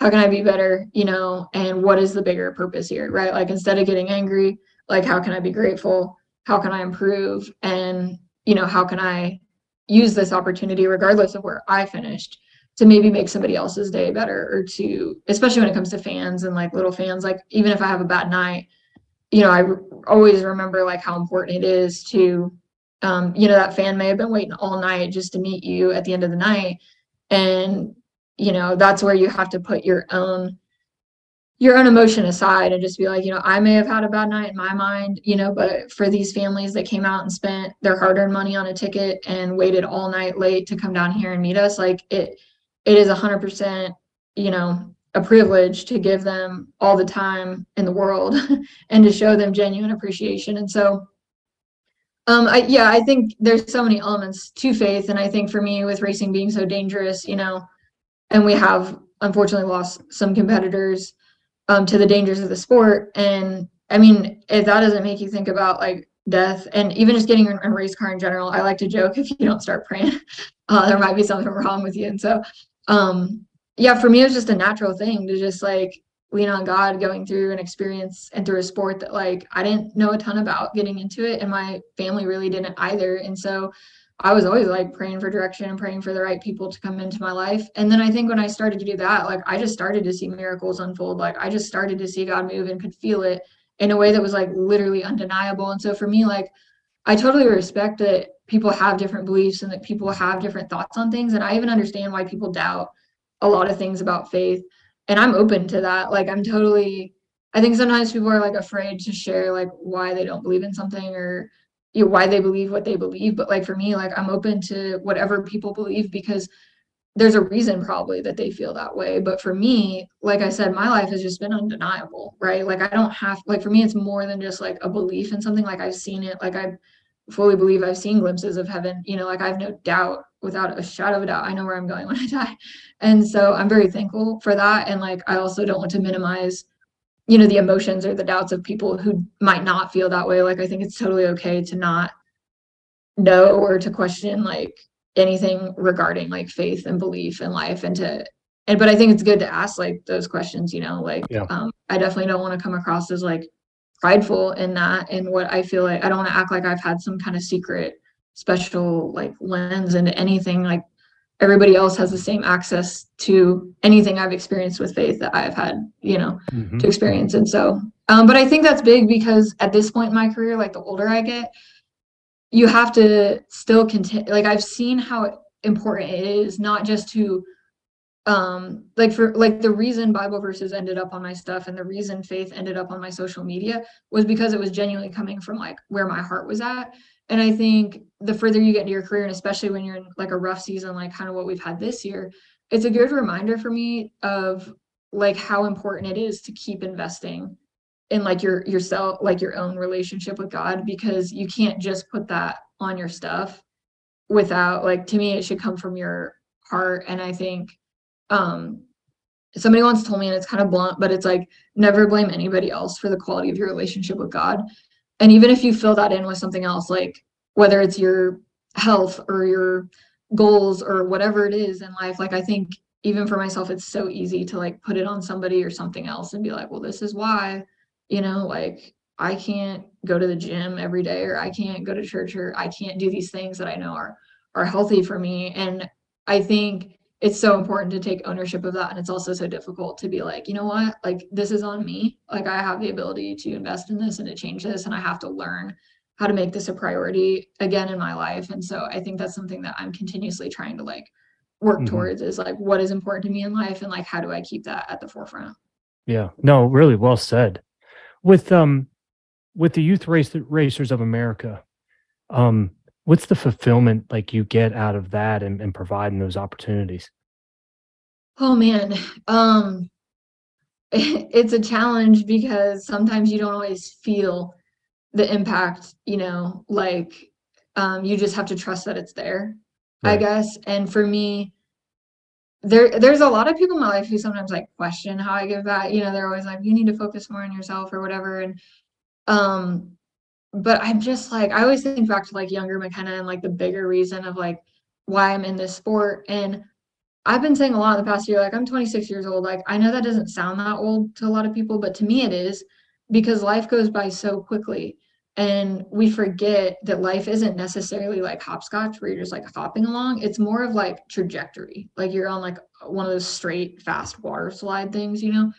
how can I be better? You know, and what is the bigger purpose here? Right. Like instead of getting angry, like how can I be grateful? How can I improve? And, you know, how can I use this opportunity regardless of where I finished to maybe make somebody else's day better, or to, especially when it comes to fans and like little fans, like even if I have a bad night, you know, I r- always remember like how important it is to, um, you know, that fan may have been waiting all night just to meet you at the end of the night. And, you know, that's where you have to put your own, your own emotion aside and just be like, you know, I may have had a bad night in my mind, you know, but for these families that came out and spent their hard-earned money on a ticket and waited all night late to come down here and meet us, like it, it is a hundred percent, you know, a privilege to give them all the time in the world and to show them genuine appreciation. And so, um, I, yeah, I think there's so many elements to faith. And I think for me with racing being so dangerous, you know, and we have unfortunately lost some competitors um, to the dangers of the sport. And I mean, if that doesn't make you think about like death and even just getting in a race car in general, I like to joke, if you don't start praying, uh, there might be something wrong with you. And so, um, yeah, for me, it was just a natural thing to just like lean on God going through an experience and through a sport that like, I didn't know a ton about getting into it. And my family really didn't either. And so I was always like praying for direction and praying for the right people to come into my life. And then I think when I started to do that, like I just started to see miracles unfold. Like I just started to see God move and could feel it in a way that was like literally undeniable. And so for me, like I totally respect that people have different beliefs and that people have different thoughts on things. And I even understand why people doubt a lot of things about faith. And I'm open to that. Like I'm totally, I think sometimes people are like afraid to share like why they don't believe in something or you know, why they believe what they believe. But like for me, like I'm open to whatever people believe because there's a reason probably that they feel that way. But for me, like I said, my life has just been undeniable, right? Like I don't have, like for me, it's more than just like a belief in something. Like I've seen it, like I fully believe I've seen glimpses of heaven, you know, like I have no doubt, without a shadow of a doubt, I know where I'm going when I die. And so I'm very thankful for that. And like, I also don't want to minimize, you know, the emotions or the doubts of people who might not feel that way. Like, I think it's totally okay to not know or to question like anything regarding like faith and belief and life and to, and, but I think it's good to ask like those questions, you know, like, yeah. um, I definitely don't want to come across as like prideful in that. And what I feel like, I don't want to act like I've had some kind of secret special like lens into anything. Like everybody else has the same access to anything I've experienced with faith that I've had, you know, mm-hmm. to experience. And so, um, but I think that's big because at this point in my career, like the older I get, you have to still continue. Like I've seen how important it is, not just to um, like for like the reason Bible verses ended up on my stuff and the reason faith ended up on my social media was because it was genuinely coming from like where my heart was at. And I think the further you get into your career, and especially when you're in like a rough season, like kind of what we've had this year, it's a good reminder for me of like how important it is to keep investing in like your yourself, like your own relationship with God, because you can't just put that on your stuff without like, to me, it should come from your heart. And I think um, somebody once told me, and it's kind of blunt, but it's like, never blame anybody else for the quality of your relationship with God. And even if you fill that in with something else, like whether it's your health or your goals or whatever it is in life, like I think even for myself, it's so easy to like put it on somebody or something else and be like, well, this is why, you know, like I can't go to the gym every day, or I can't go to church, or I can't do these things that I know are are healthy for me. And I think it's so important to take ownership of that. And it's also so difficult to be like, you know what, like, this is on me. Like, I have the ability to invest in this and to change this, and I have to learn how to make this a priority again in my life. And so I think that's something that I'm continuously trying to like work mm-hmm. towards, is like, what is important to me in life, and like, how do I keep that at the forefront? Yeah, no, really well said. With, um, with the Youth Race, Racers of America, um, what's the fulfillment like you get out of that, and, and providing those opportunities? Oh man, um, it, it's a challenge, because sometimes you don't always feel the impact, you know, like um, you just have to trust that it's there, right. I guess. And for me, There, there's a lot of people in my life who sometimes like question how I give back. You know, they're always like, you need to focus more on yourself or whatever. And, um, but I'm just like, I always think back to like younger McKenna and like the bigger reason of like why I'm in this sport. And I've been saying a lot in the past year, like, I'm twenty-six years old. Like, I know that doesn't sound that old to a lot of people, but to me it is, because life goes by so quickly. And we forget that life isn't necessarily like hopscotch where you're just like hopping along. It's more of like trajectory. Like, you're on like one of those straight, fast water slide things, you know?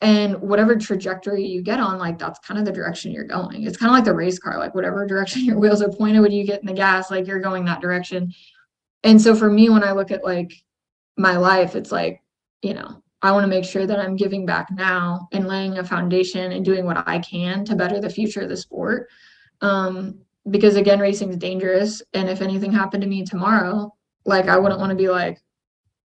And whatever trajectory you get on, like, that's kind of the direction you're going. It's kind of like the race car, like whatever direction your wheels are pointed when you get in the gas, like, you're going that direction. And so for me, when I look at like my life, it's like, you know, I want to make sure that I'm giving back now and laying a foundation and doing what I can to better the future of the sport. Um, because again, racing is dangerous. And if anything happened to me tomorrow, like, I wouldn't want to be like,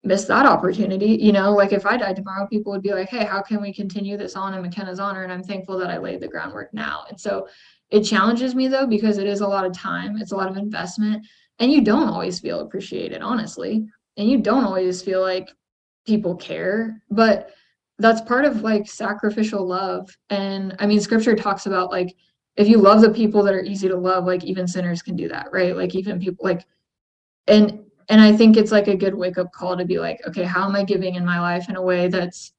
miss that opportunity. You know, like, if I died tomorrow, people would be like, hey, how can we continue this on in McKenna's honor? And I'm thankful that I laid the groundwork now. And so it challenges me though, because it is a lot of time. It's a lot of investment, and you don't always feel appreciated, honestly. And you don't always feel like people care, but that's part of like sacrificial love. And I mean, scripture talks about like, if you love the people that are easy to love, like, even sinners can do that, right? Like, even people like, and and I think it's like a good wake-up call to be like, okay, how am I giving in my life in a way that's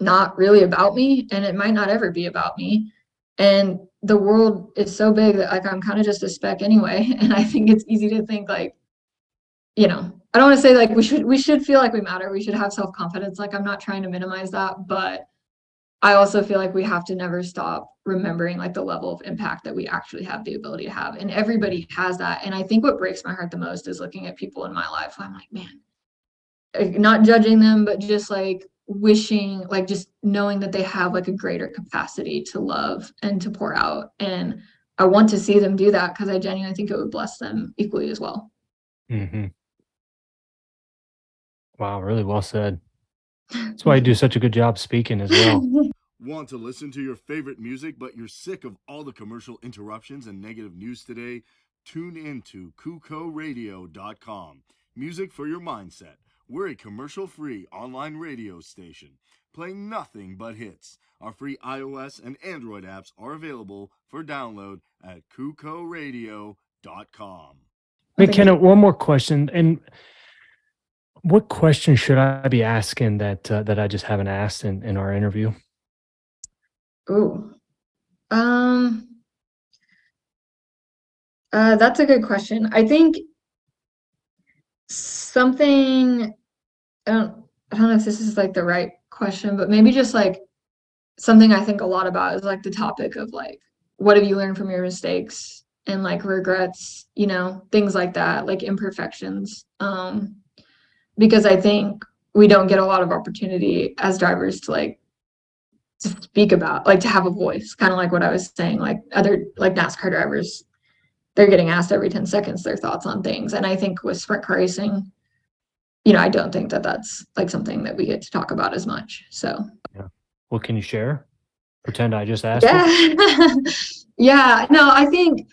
not really about me, and it might not ever be about me, and the world is so big that like I'm kind of just a speck anyway. And I think it's easy to think like, you know, I don't want to say like we should we should feel like we matter. We should have self-confidence. Like, I'm not trying to minimize that, but I also feel like we have to never stop remembering like the level of impact that we actually have the ability to have. And everybody has that. And I think what breaks my heart the most is looking at people in my life. I'm like, man, not judging them, but just like wishing, like just knowing that they have like a greater capacity to love and to pour out. And I want to see them do that, because I genuinely think it would bless them equally as well. Mm-hmm. Wow, really well said. That's why you do such a good job speaking as well. Want to listen to your favorite music, but you're sick of all the commercial interruptions and negative news today? Tune in to kuko radio dot com. Music for your mindset. We're a commercial-free online radio station, playing nothing but hits. Our free iOS and Android apps are available for download at kuko radio dot com. McKenna, one more question. And what question should I be asking that uh, that I just haven't asked in, in our interview? Oh, um, uh, that's a good question. I think something, I don't, I don't know if this is like the right question, but maybe just like something I think a lot about is like the topic of like, what have you learned from your mistakes and like regrets, you know, things like that, like imperfections. Um, because I think we don't get a lot of opportunity as drivers to like to speak about, like to have a voice, kind of like what I was saying, like other like NASCAR drivers, they're getting asked every ten seconds their thoughts on things. And I think with sprint car racing, you know, I don't think that that's like something that we get to talk about as much. So yeah. Well, can you share? Pretend I just asked. Yeah. Yeah, no, I think,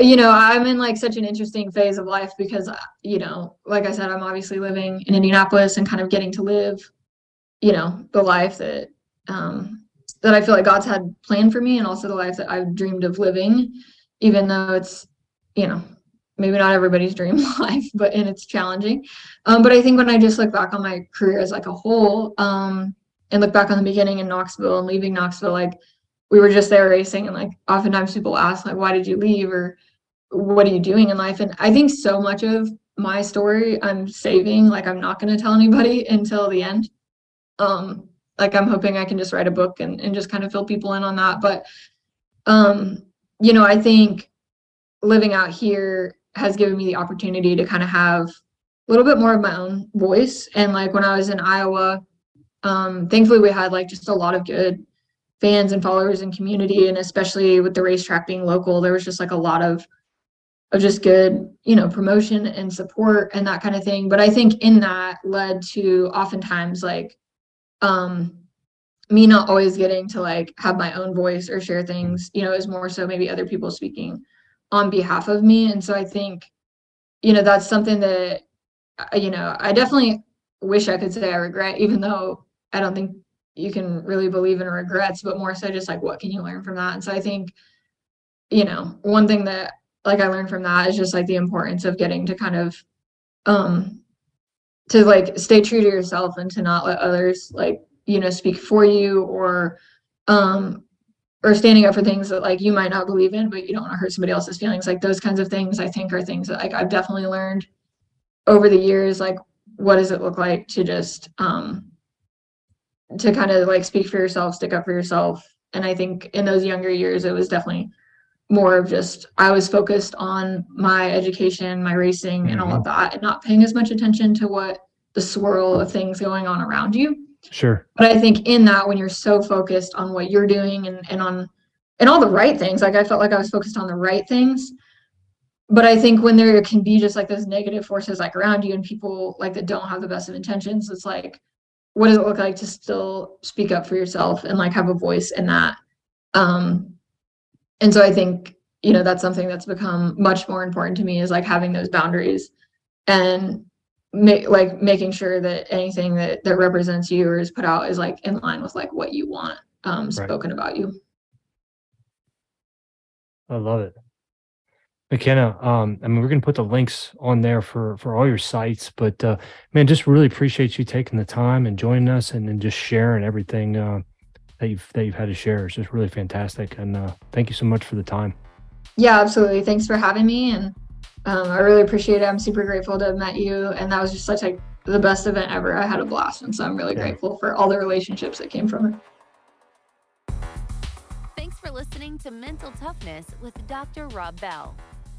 you know, I'm in like such an interesting phase of life because, you know, like I said, I'm obviously living in Indianapolis and kind of getting to live, you know, the life that um, that I feel like God's had planned for me, and also the life that I've dreamed of living, even though it's, you know, maybe not everybody's dream life, but and it's challenging. Um, but I think when I just look back on my career as like a whole um, and look back on the beginning in Knoxville and leaving Knoxville, like we were just there racing, and like oftentimes people ask like, why did you leave, or what are you doing in life? And I think so much of my story I'm saving, like I'm not going to tell anybody until the end. Um, like I'm hoping I can just write a book and, and just kind of fill people in on that. But, um, you know, I think living out here has given me the opportunity to kind of have a little bit more of my own voice. And like when I was in Iowa, um, thankfully we had like just a lot of good fans and followers and community. And especially with the racetrack being local, there was just like a lot of of just good, you know, promotion and support and that kind of thing. But I think in that led to oftentimes like um, me not always getting to like have my own voice or share things, you know, is more so maybe other people speaking on behalf of me. And so I think, you know, that's something that, you know, I definitely wish I could say I regret, even though I don't think you can really believe in regrets, but more so just like, what can you learn from that? And so I think, you know, one thing that like I learned from that is just like the importance of getting to kind of, um, to like stay true to yourself and to not let others like, you know, speak for you or, um, or standing up for things that like you might not believe in, but you don't want to hurt somebody else's feelings. Like those kinds of things I think are things that like I've definitely learned over the years. Like, what does it look like to just, um, to kind of like speak for yourself, stick up for yourself. And I think in those younger years, it was definitely more of just, I was focused on my education, my racing, and mm-hmm. all of that, and not paying as much attention to what the swirl of things going on around you. Sure. But I think in that, when you're so focused on what you're doing and, and on, and all the right things, like I felt like I was focused on the right things. But I think when there can be just like those negative forces like around you and people like that don't have the best of intentions, it's like, what does it look like to still speak up for yourself and like have a voice in that? Um, And so I think, you know, that's something that's become much more important to me is like having those boundaries and ma- like making sure that anything that, that represents you or is put out is like in line with like what you want um, spoken right. about you. I love it. McKenna, um, I mean, we're going to put the links on there for, for all your sites, but uh, man, just really appreciate you taking the time and joining us and then just sharing everything. Uh, that you've, that you've had to share. It's just really fantastic. And uh, thank you so much for the time. Yeah, absolutely. Thanks for having me. And um, I really appreciate it. I'm super grateful to have met you. And that was just such like the best event ever. I had a blast. And so I'm really yeah. grateful for all the relationships that came from it. Thanks for listening to Mental Toughness with Doctor Rob Bell.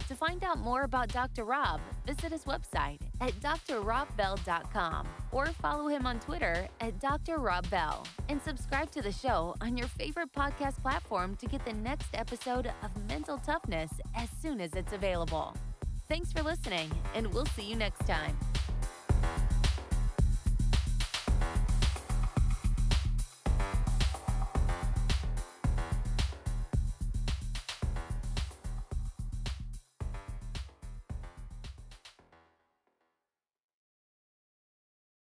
To find out more about Doctor Rob, visit his website at d r rob bell dot com or follow him on Twitter at Doctor Rob Bell. And subscribe to the show on your favorite podcast platform to get the next episode of Mental Toughness as soon as it's available. Thanks for listening, and we'll see you next time.